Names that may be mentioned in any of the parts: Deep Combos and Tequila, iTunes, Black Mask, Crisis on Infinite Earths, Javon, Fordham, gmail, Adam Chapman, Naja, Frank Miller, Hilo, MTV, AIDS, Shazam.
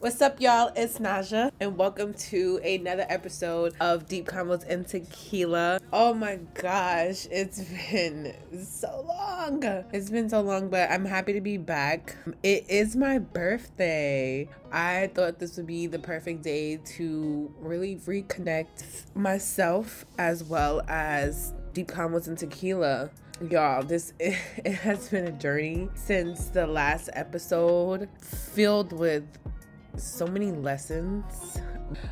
What's up, y'all? It's Naja, and welcome to another episode of Deep Combos and Tequila. Oh my gosh, it's been so long. But I'm happy to be back. It is my birthday. I thought this would be the perfect day to really reconnect myself as well as Deep Combos and Tequila. Y'all, it has been a journey since the last episode, filled with so many lessons.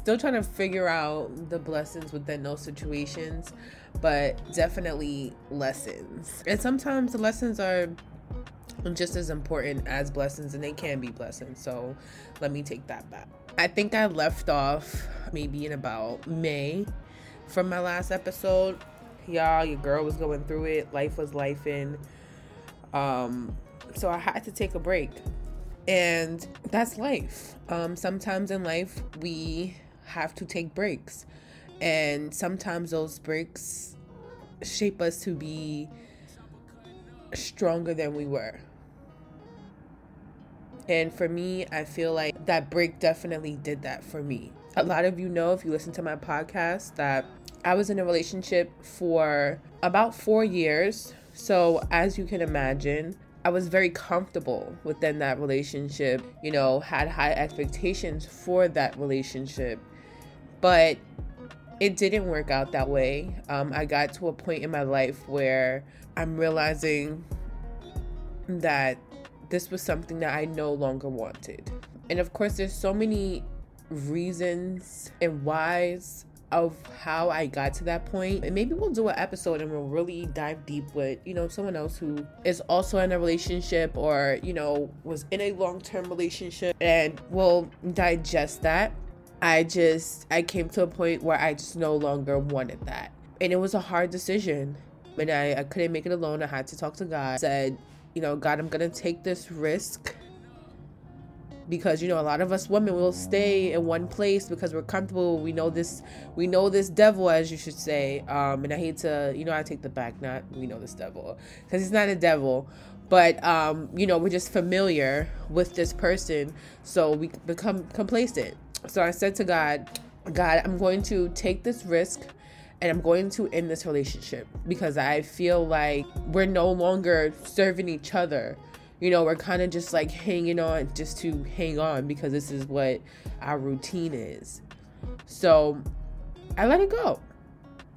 Still trying to figure out the blessings within those situations, but definitely lessons. And sometimes the lessons are just as important as blessings, and they can be blessings. So let me take that back. I think I left off maybe in about May from my last episode. Y'all, your girl was going through it. Life was lifing. So I had to take a break. And that's life. Sometimes in life, we have to take breaks. And sometimes those breaks shape us to be stronger than we were. And for me, I feel like that break definitely did that for me. A lot of you know, if you listen to my podcast, that I was in a relationship for about 4 years. So as you can imagine, I was very comfortable within that relationship, you know, had high expectations for that relationship, but it didn't work out that way. I got to a point in my life where I'm realizing that this was something that I no longer wanted. And of course, there's so many reasons and whys of how I got to that point. And maybe we'll do an episode and we'll really dive deep with, you know, someone else who is also in a relationship or, you know, was in a long-term relationship, and we'll digest that. I came to a point where I just no longer wanted that. And it was a hard decision. And I couldn't make it alone. I had to talk to God. I said, you know, God, I'm going to take this risk. Because, you know, a lot of us women will stay in one place because we're comfortable. We know this devil, as you should say. And I hate to, you know, I take the back, not we know this devil, because he's not a devil. But, you know, we're just familiar with this person. So we become complacent. So I said to God, I'm going to take this risk and I'm going to end this relationship because I feel like we're no longer serving each other. You know, we're kind of just like hanging on just to hang on because this is what our routine is. So I let it go.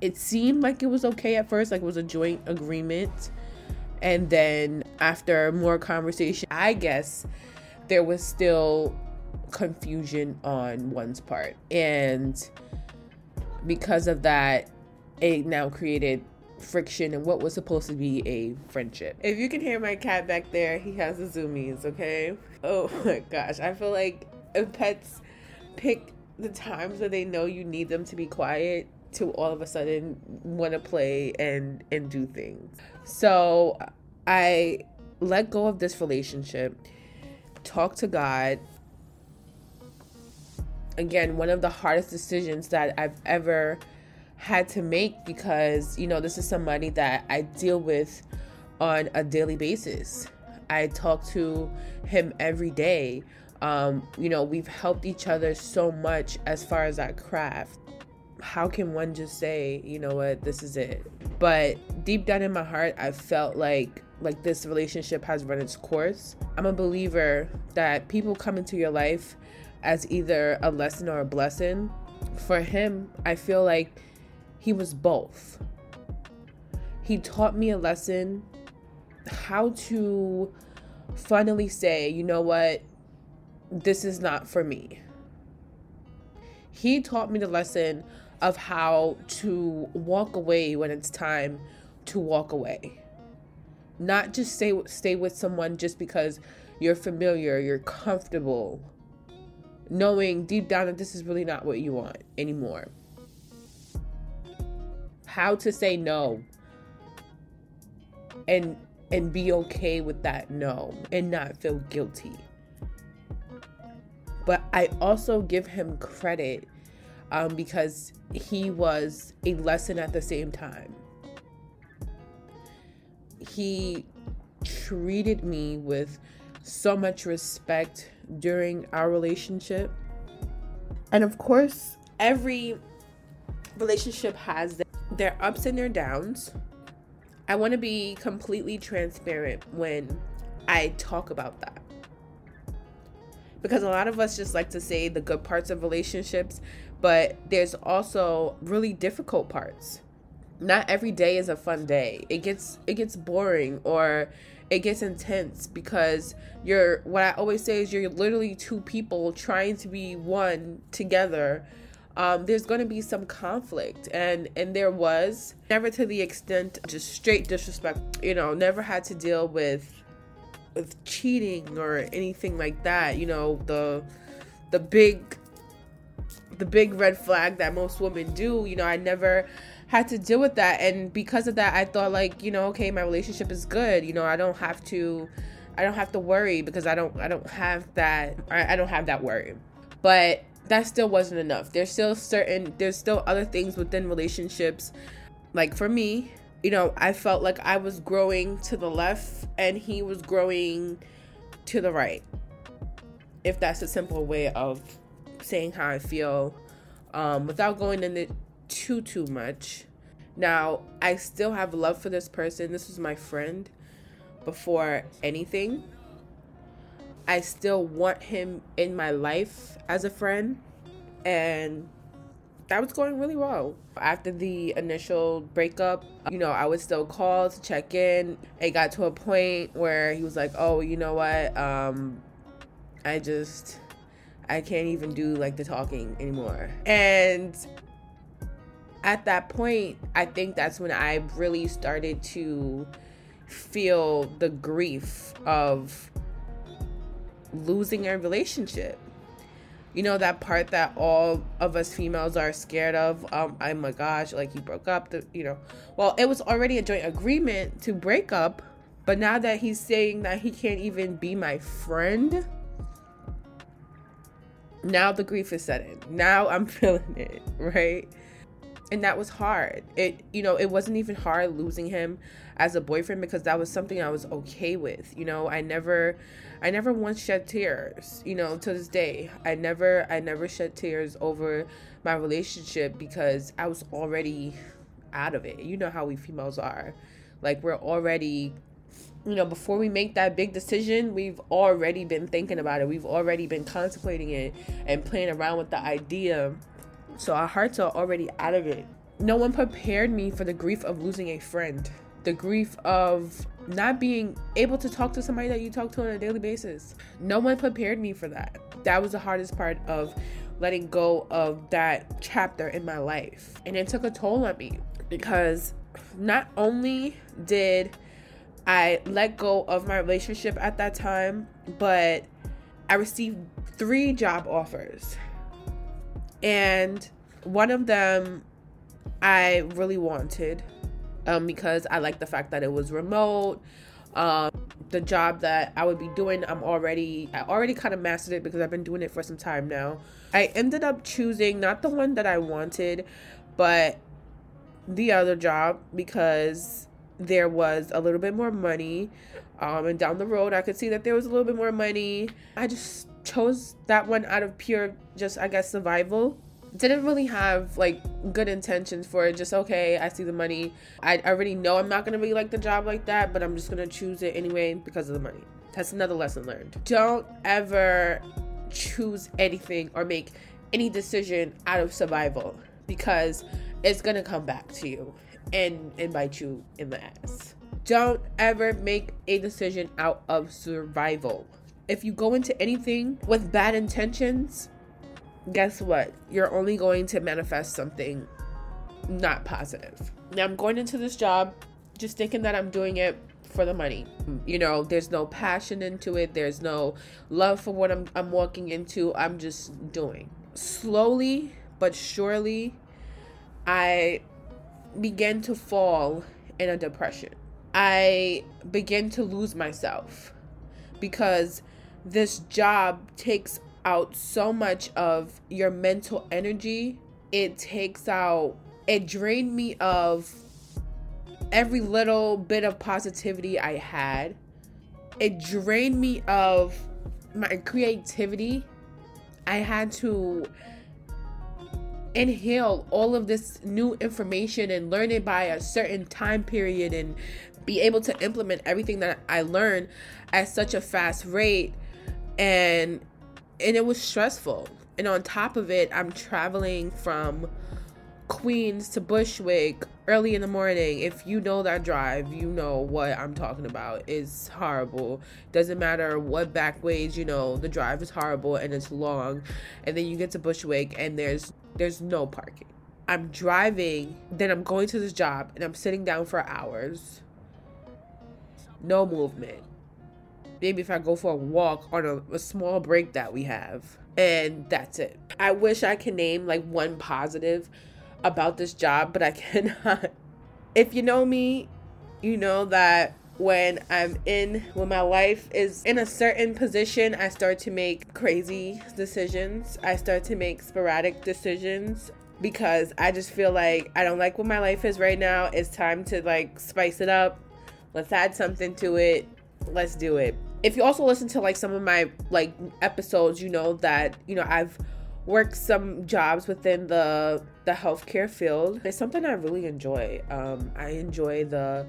It seemed like it was okay at first, like it was a joint agreement. And then after more conversation, I guess there was still confusion on one's part. And because of that, it now created friction and what was supposed to be a friendship. If you can hear my cat back there, he has the zoomies, okay? Oh my gosh, I feel like if pets pick the times where they know you need them to be quiet to all of a sudden want to play and do things. So I let go of this relationship, talked to God. Again, one of the hardest decisions that I've ever had to make because, you know, this is somebody that I deal with on a daily basis. I talk to him every day. You know, we've helped each other so much as far as our craft. How can one just say, you know what, this is it? But deep down in my heart, I felt like this relationship has run its course. I'm a believer that people come into your life as either a lesson or a blessing. For him, I feel like he was both. He taught me a lesson, how to finally say, you know what, this is not for me. He taught me the lesson of how to walk away when it's time to walk away. Not just stay with someone just because you're familiar, you're comfortable, knowing deep down that this is really not what you want anymore. How to say no and be okay with that no and not feel guilty. But I also give him credit because he was a lesson at the same time. He treated me with so much respect, during our relationship. And of course, every relationship has their ups and their downs. I want to be completely transparent when I talk about that, because a lot of us just like to say the good parts of relationships, but there's also really difficult parts. Not every day is a fun day. It gets boring, or it gets intense, because what I always say is you're literally two people trying to be one together. There's going to be some conflict, and there was, never to the extent just straight disrespect, never had to deal with cheating or anything like that. The big red flag that most women do, I never had to deal with that. And because of that, I thought, like, okay, my relationship is good. I don't have to worry, because I don't have that worry. But that still wasn't enough. There's still other things within relationships. Like for me, I felt like I was growing to the left and he was growing to the right. If that's a simple way of saying how I feel, without going into too much. Now, I still have love for this person. This was my friend before anything. I still want him in my life as a friend, and that was going really well. After the initial breakup, I would still call to check in. It got to a point where he was like, oh, you know what? I can't even do like the talking anymore. And at that point, I think that's when I really started to feel the grief of losing a relationship. That part that all of us females are scared of. Oh my gosh, like, you broke up. Well, it was already a joint agreement to break up, but now that he's saying that he can't even be my friend, now the grief is set in. Now I'm feeling it, right? And that was hard. It wasn't even hard losing him as a boyfriend, because that was something I was okay with. I never once shed tears, to this day. I never shed tears over my relationship, because I was already out of it. You know how we females are. Like, we're already, before we make that big decision, we've already been thinking about it. We've already been contemplating it and playing around with the idea. So our hearts are already out of it. No one prepared me for the grief of losing a friend, the grief of not being able to talk to somebody that you talk to on a daily basis. No one prepared me for that. That was the hardest part of letting go of that chapter in my life. And it took a toll on me, because not only did I let go of my relationship at that time, but I received 3 job offers. And one of them I really wanted, because I liked the fact that it was remote. The job that I would be doing, I already kind of mastered it, because I've been doing it for some time now. I ended up choosing not the one that I wanted, but the other job, because there was a little bit more money, and down the road I could see that there was a little bit more money. I just chose that one out of pure, just, I guess, survival. Didn't really have like good intentions for it. Just, okay, I see the money. I already know I'm not gonna really like the job like that, but I'm just gonna choose it anyway because of the money. That's another lesson learned. Don't ever choose anything or make any decision out of survival, because it's gonna come back to you and bite you in the ass. Don't ever make a decision out of survival. If you go into anything with bad intentions, guess what? You're only going to manifest something not positive. Now, I'm going into this job just thinking that I'm doing it for the money. There's no passion into it. There's no love for what I'm walking into. I'm just doing. Slowly but surely, I began to fall in a depression. I began to lose myself, because this job takes out so much of your mental energy. It drained me of every little bit of positivity I had. It drained me of my creativity. I had to inhale all of this new information and learn it by a certain time period and be able to implement everything that I learned at such a fast rate, and it was stressful. And on top of it, I'm traveling from Queens to Bushwick early in the morning. If you know that drive, you know what I'm talking about. It's horrible. Doesn't matter what back ways, you know, the drive is horrible and it's long. And then you get to Bushwick and there's no parking. I'm driving, then I'm going to this job and I'm sitting down for hours. No movement. Maybe if I go for a walk on a small break that we have. And that's it. I wish I could name like one positive about this job, but I cannot. If you know me, you know that when my life is in a certain position, I start to make crazy decisions. I start to make sporadic decisions because I just feel like I don't like what my life is right now. It's time to like spice it up. Let's add something to it. Let's do it. If you also listen to like some of my like episodes, you know that, you know, I've worked some jobs within the healthcare field. It's something I really enjoy. I enjoy the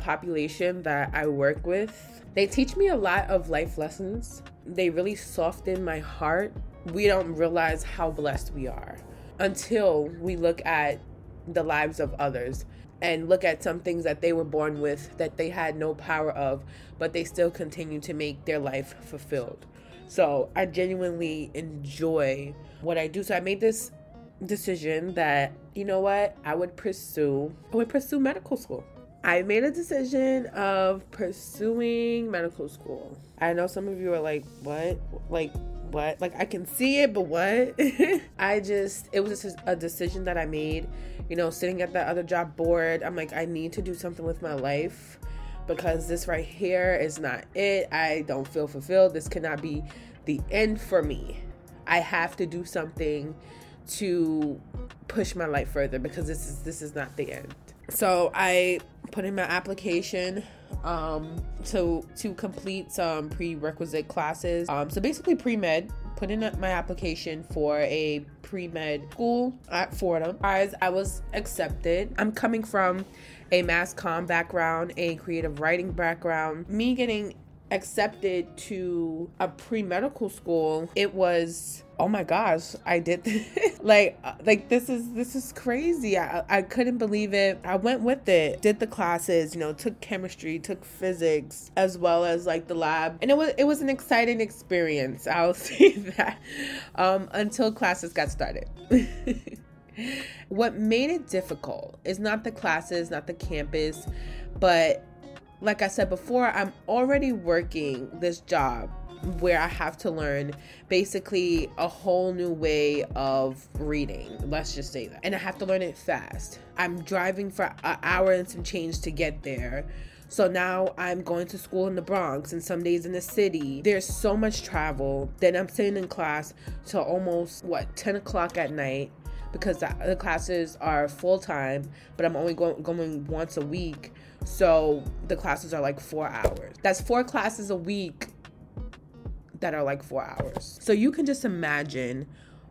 population that I work with. They teach me a lot of life lessons. They really soften my heart. We don't realize how blessed we are until we look at the lives of others and look at some things that they were born with that they had no power of, but they still continue to make their life fulfilled. So I genuinely enjoy what I do. So I made this decision that, you know what, I would pursue medical school. I made a decision of pursuing medical school. I know some of you are like, what? Like, what? Like, I can see it, but what? It was just a decision that I made, you know, sitting at that other job board. I'm like, I need to do something with my life because this right here is not it. I don't feel fulfilled. This cannot be the end for me. I have to do something to push my life further because this is not the end. So I put in my application to complete some prerequisite classes. So basically pre-med, put in my application for a pre-med school at Fordham. As I was accepted, I'm coming from a mass comm background, a creative writing background. Me getting accepted to a pre-medical school, it was, oh my gosh, I did this. like this is crazy. I couldn't believe it. I went with it, did the classes, you know, took chemistry, took physics, as well as like the lab. And it was an exciting experience. I'll say that, until classes got started. What made it difficult is not the classes, not the campus, but like I said before, I'm already working this job where I have to learn basically a whole new way of reading. Let's just say that. And I have to learn it fast. I'm driving for an hour and some change to get there. So now I'm going to school in the Bronx and some days in the city. There's so much travel. Then I'm sitting in class till almost, 10 o'clock at night because the classes are full-time, but I'm only going once a week. So the classes are like 4 hours. That's 4 classes a week that are like 4 hours. So you can just imagine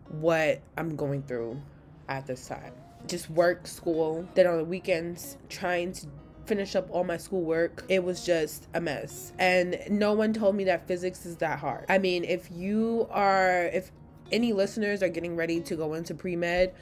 what I'm going through at this time. Just work, school, then on the weekends trying to finish up all my schoolwork. It was just a mess. And no one told me that physics is that hard. I mean, if any listeners are getting ready to go into pre-med,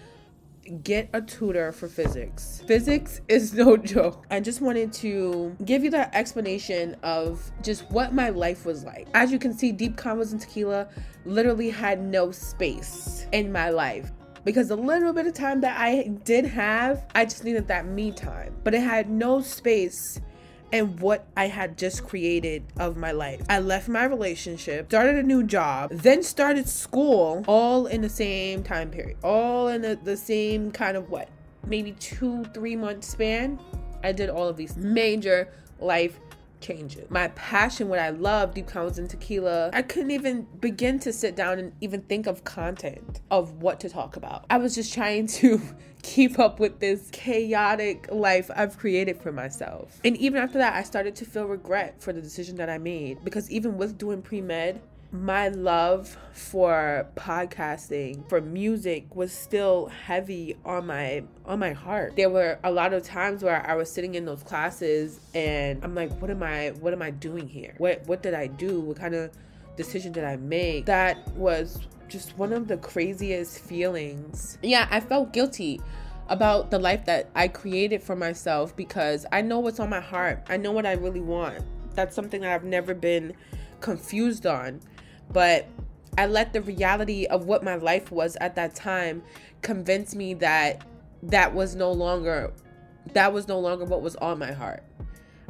get a tutor for physics. Physics is no joke. I just wanted to give you that explanation of just what my life was like. As you can see, Deep Combos and Tequila literally had no space in my life because the little bit of time that I did have, I just needed that me time, but it had no space and what I had just created of my life. I left my relationship, started a new job, then started school all in the same time period, all in the same kind of maybe 2-3 month span. I did all of these major life changes. My passion, what I love, Deep Combos and Tequila, I couldn't even begin to sit down and even think of content of what to talk about. I was just trying to keep up with this chaotic life I've created for myself. And even after that, I started to feel regret for the decision that I made because even with doing pre-med, my love for podcasting, for music, was still heavy on my heart. There were a lot of times where I was sitting in those classes and I'm like, what am I doing here? What did I do? What kind of decision did I make? That was just one of the craziest feelings. Yeah, I felt guilty about the life that I created for myself because I know what's on my heart. I know what I really want. That's something that I've never been confused on, but I let the reality of what my life was at that time convince me that was no longer what was on my heart.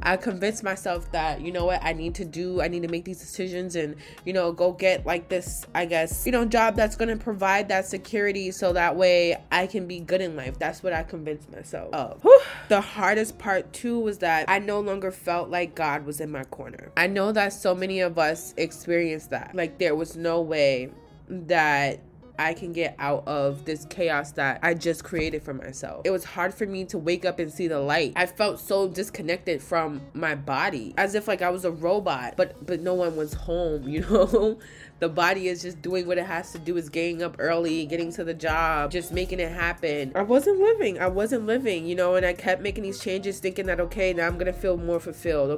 I convinced myself that, you know what, I need to make these decisions and, you know, go get like this, I guess, you know, job that's going to provide that security so that way I can be good in life. That's what I convinced myself of. Whew. The hardest part too was that I no longer felt like God was in my corner. I know that so many of us experienced that. Like there was no way that I can get out of this chaos that I just created for myself. It was hard for me to wake up and see the light. I felt so disconnected from my body, as if like I was a robot, but no one was home, you know? The body is just doing what it has to do, is getting up early, getting to the job, just making it happen. I wasn't living, you know, and I kept making these changes thinking that, okay, now I'm gonna feel more fulfilled.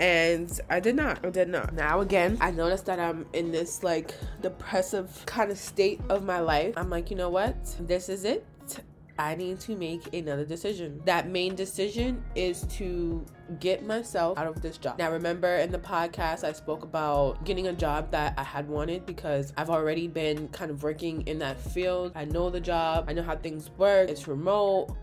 And I did not. Now again, I noticed that I'm in this like depressive kind of state of my life. I'm like, you know what? This is it. I need to make another decision. That main decision is to get myself out of this job. Now, remember in the podcast, I spoke about getting a job that I had wanted because I've already been kind of working in that field. I know the job. I know how things work. It's remote.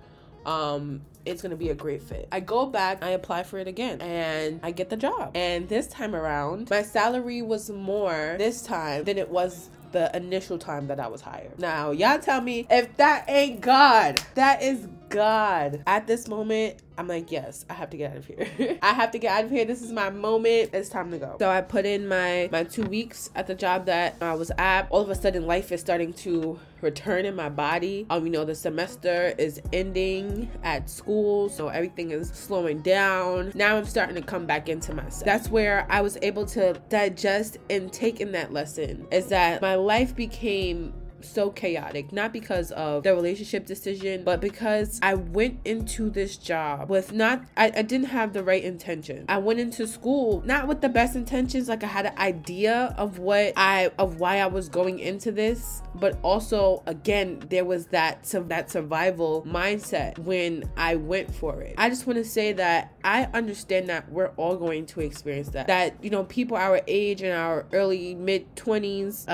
It's gonna be a great fit. I go back, I apply for it again, and I get the job. And this time around, my salary was more this time than it was the initial time that I was hired. Now, y'all tell me if that ain't God. That is God. At this moment, I'm like, yes, I have to get out of here. I have to get out of here. This is my moment. It's time to go. So I put in my 2 weeks at the job that I was at. All of a sudden, life is starting to return in my body. You know, the semester is ending at school, so everything is slowing down. Now I'm starting to come back into myself. That's where I was able to digest and take in that lesson, is that my life became so chaotic, not because of the relationship decision, but because I went into this job with I didn't have the right intention. I went into school not with the best intentions. Like I had an idea of why I was going into this, but also again there was that survival mindset when I went for it. I just want to say that I understand that we're all going to experience that, you know, people our age in our early mid-20s,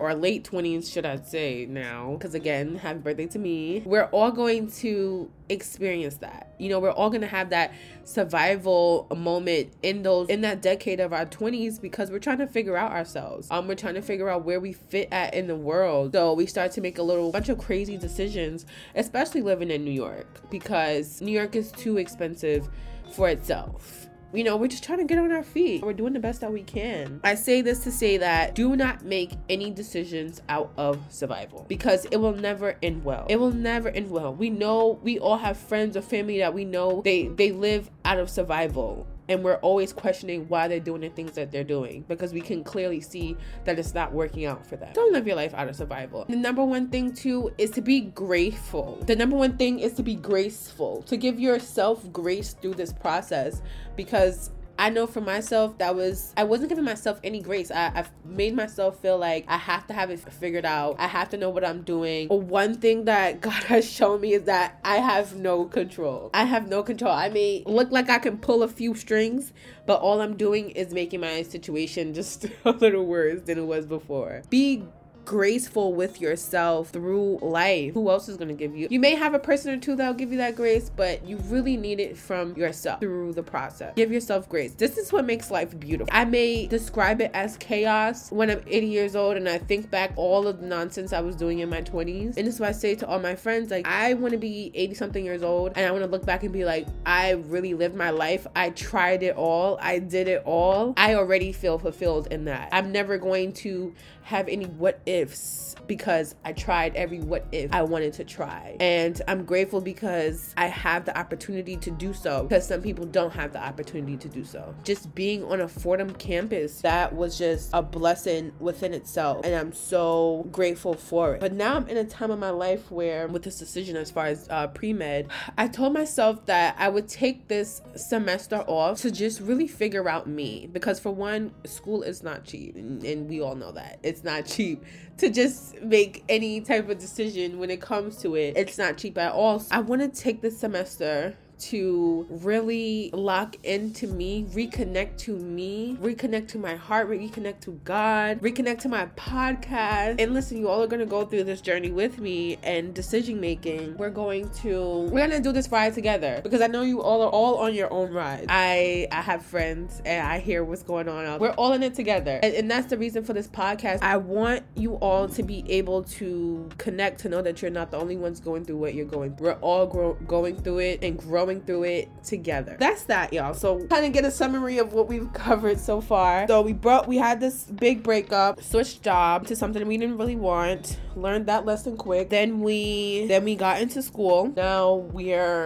or late 20s should I say now, because again, happy birthday to me. We're all going to experience that. You know, we're all going to have that survival moment in that decade of our 20s because we're trying to figure out ourselves. We're trying to figure out where we fit at in the world. So we start to make a little bunch of crazy decisions, especially living in New York, because New York is too expensive for itself. You know, we're just trying to get on our feet. We're doing the best that we can. I say this to say that do not make any decisions out of survival because it will never end well. It will never end well. We know we all have friends or family that we know they live out of survival. And we're always questioning why they're doing the things that they're doing because we can clearly see that it's not working out for them. Don't live your life out of survival. The number one thing too is to be grateful. The number one thing is to be graceful, to give yourself grace through this process, because I know for myself I wasn't giving myself any grace. I made myself feel like I have to have it figured out. I have to know what I'm doing. One thing that God has shown me is that I have no control. I may look like I can pull a few strings, but all I'm doing is making my situation just a little worse than it was before. Be graceful with yourself through life. Who else is going to give you? You may have a person or two that'll give you that grace, but you really need it from yourself through the process. Give yourself grace. This is what makes life beautiful. I may describe it as chaos when I'm 80 years old and I think back all of the nonsense I was doing in my 20s. And this is why I say to all my friends, like, I want to be 80 something years old and I want to look back and be like, I really lived my life. I tried it all. I did it all. I already feel fulfilled in that. I'm never going to have any what ifs because I tried every what if I wanted to try. And I'm grateful because I have the opportunity to do so, because some people don't have the opportunity to do so. Just being on a Fordham campus, that was just a blessing within itself, and I'm so grateful for it. But now I'm in a time of my life where, with this decision as far as pre-med, I told myself that I would take this semester off to just really figure out me, because for one, school is not cheap, and we all know that it's not cheap to just make any type of decision when it comes to it. It's not cheap at all. So I want to take this semester to really lock into me, reconnect to my heart, reconnect to God, reconnect to my podcast. And listen, you all are going to go through this journey with me and decision making. We're going to do this ride together, because I know you all are all on your own ride. I have friends and I hear what's going on. We're all in it together. And that's the reason for this podcast. I want you all to be able to connect, to know that you're not the only ones going through what you're going through. We're all going through it and growing through it together. That's that, y'all. So kind of get a summary of what we've covered so far. So we had this big breakup, switched job to something we didn't really want, learned that lesson quick. Then we got into school. Now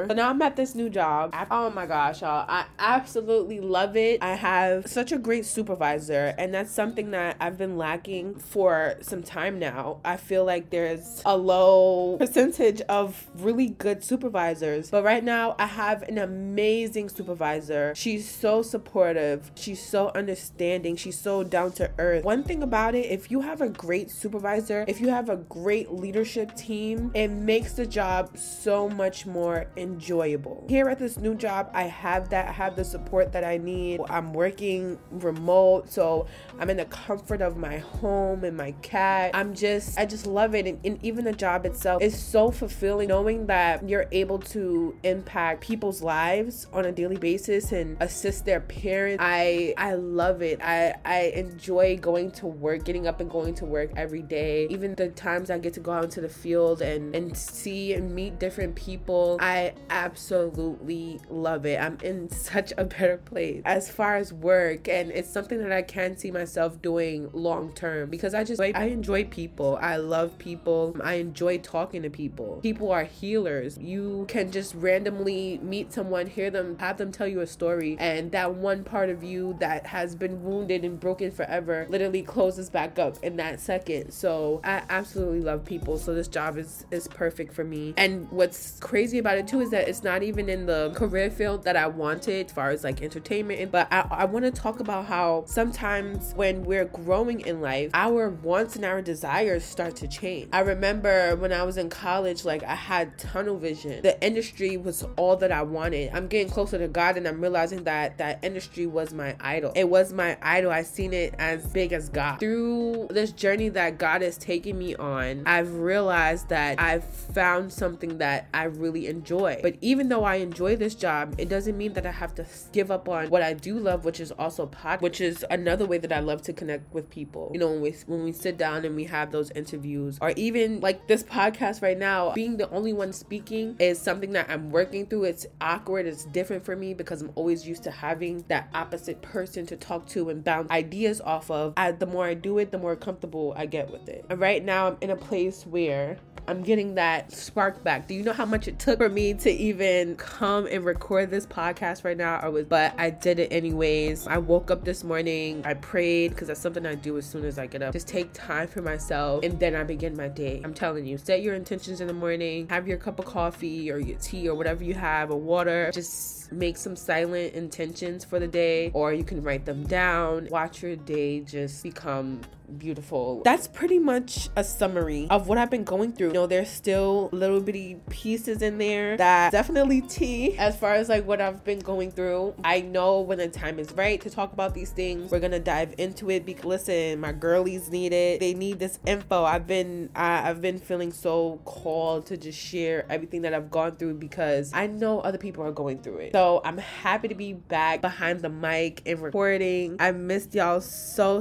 I'm at this new job. Oh my gosh, y'all, I absolutely love it. I have such a great supervisor, and that's something that I've been lacking for some time now. I feel like there's a low percentage of really good supervisors, but right now I have an amazing supervisor. She's so supportive. She's so understanding. She's so down to earth. One thing about it, if you have a great supervisor, if you have a great leadership team, it makes the job so much more enjoyable. Here at this new job, I have that. I have the support that I need. I'm working remote, so I'm in the comfort of my home and my cat. I just love it. And even the job itself is so fulfilling, knowing that you're able to impact people's lives on a daily basis and assist their parents. I love it. I enjoy going to work, getting up and going to work every day. Even the times I get to go out into the field and see and meet different people, I absolutely love it. I'm in such a better place as far as work, and it's something that I can see myself doing long term, because I enjoy people. I love people. I enjoy talking to people. People are healers. You can just randomly meet someone, hear them, have them tell you a story, and that one part of you that has been wounded and broken forever literally closes back up in that second. So I absolutely love people, so this job is perfect for me. And what's crazy about it too is that it's not even in the career field that I wanted as far as like entertainment, but I want to talk about how sometimes when we're growing in life, our wants and our desires start to change. I remember when I was in college, like I had tunnel vision. The industry was all that I wanted. I'm getting closer to God, and I'm realizing that that industry was my idol. It was my idol. I seen it as big as God. Through this journey that God is taking me on, I've realized that I've found something that I really enjoy. But even though I enjoy this job, it doesn't mean that I have to give up on what I do love, which is also podcast, which is another way that I love to connect with people. You know, when we sit down and we have those interviews, or even like this podcast right now, being the only one speaking is something that I'm working through. It's awkward, it's different for me, because I'm always used to having that opposite person to talk to and bounce ideas off of. The more I do it, the more comfortable I get with it. And right now I'm in a place where I'm getting that spark back. Do you know how much it took for me to even come and record this podcast right now? But I did it anyways. I woke up this morning, I prayed, because that's something I do as soon as I get up. Just take time for myself, and then I begin my day. I'm telling you, set your intentions in the morning, have your cup of coffee or your tea or whatever you have, or water. Just make some silent intentions for the day, or you can write them down. Watch your day just become beautiful. That's pretty much a summary of what I've been going through. You know, there's still little bitty pieces in there that definitely tea as far as like what I've been going through. I know when the time is right to talk about these things, we're gonna dive into it, because listen, my girlies need it. They need this info. I've been feeling so called to just share everything that I've gone through, because I know other people are going through it. So I'm happy to be back behind the mic and recording. I missed y'all so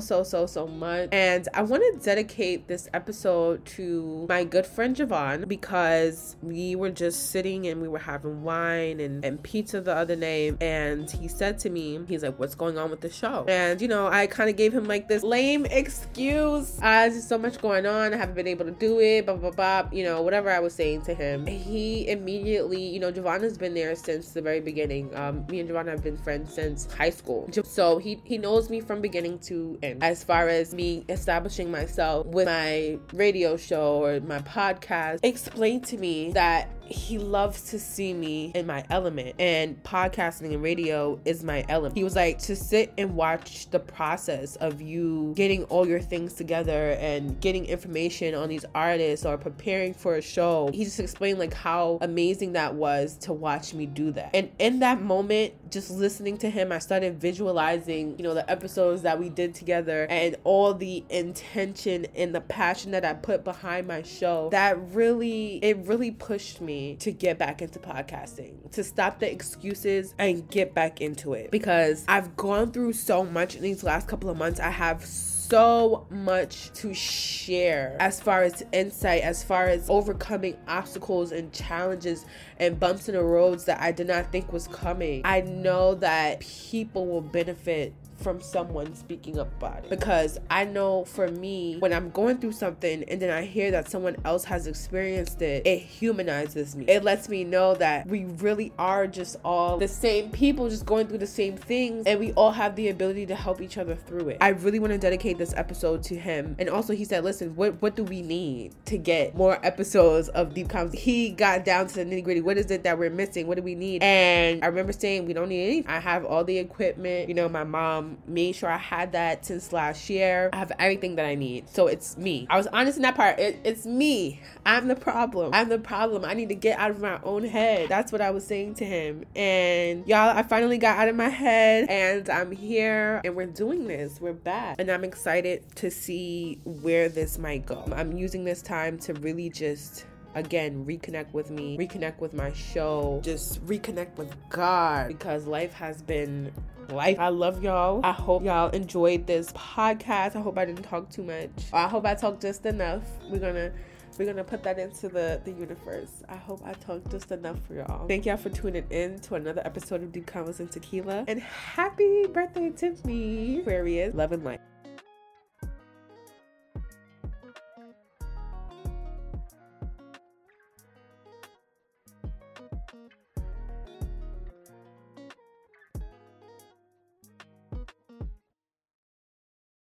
much. And I want to dedicate this episode to my good friend Javon, because we were just sitting and we were having wine and pizza the other day, and he said to me, he's like, what's going on with the show? And you know, I kind of gave him like this lame excuse, there's so much going on, I haven't been able to do it, blah blah blah, you know, whatever I was saying to him. He immediately, you know, Javon has been there since the very beginning. Me and Javon have been friends since high school, so he knows me from beginning to end, as far as me establishing myself with my radio show or my podcast. Explained to me that he loves to see me in my element, and podcasting and radio is my element. He was like, to sit and watch the process of you getting all your things together and getting information on these artists or preparing for a show. He just explained like how amazing that was to watch me do that. And in that moment, just listening to him, I started visualizing, you know, the episodes that we did together and all the intention and the passion that I put behind my show. That really, it really pushed me to get back into podcasting, to stop the excuses and get back into it, because I've gone through so much in these last couple of months. I have so much to share as far as insight, as far as overcoming obstacles and challenges and bumps in the roads that I did not think was coming. I know that people will benefit from someone speaking up about it, because I know for me, when I'm going through something and then I hear that someone else has experienced it, it humanizes me. It lets me know that we really are just all the same people, just going through the same things, and we all have the ability to help each other through it. I really want to dedicate this episode to him. And also, he said, listen, what do we need to get more episodes of Deep Combos? He got down to the nitty gritty. What is it that we're missing? What do we need? And I remember saying, we don't need anything. I have all the equipment. You know, my mom made sure I had that since last year. I have everything that I need. So it's me. I was honest in that part. It's me. I'm the problem. I need to get out of my own head. That's what I was saying to him. And y'all, I finally got out of my head, and I'm here, and we're doing this. We're back. And I'm excited to see where this might go. I'm using this time to really just, again, reconnect with me, reconnect with my show, just reconnect with God, because life has been life. I love y'all. I hope y'all enjoyed this podcast. I hope I didn't talk too much. I hope I talked just enough. We're gonna put that into the universe. I hope I talked just enough for y'all. Thank y'all for tuning in to another episode of Deep Combos and Tequila. And happy birthday to me, Aquarius. Love and light.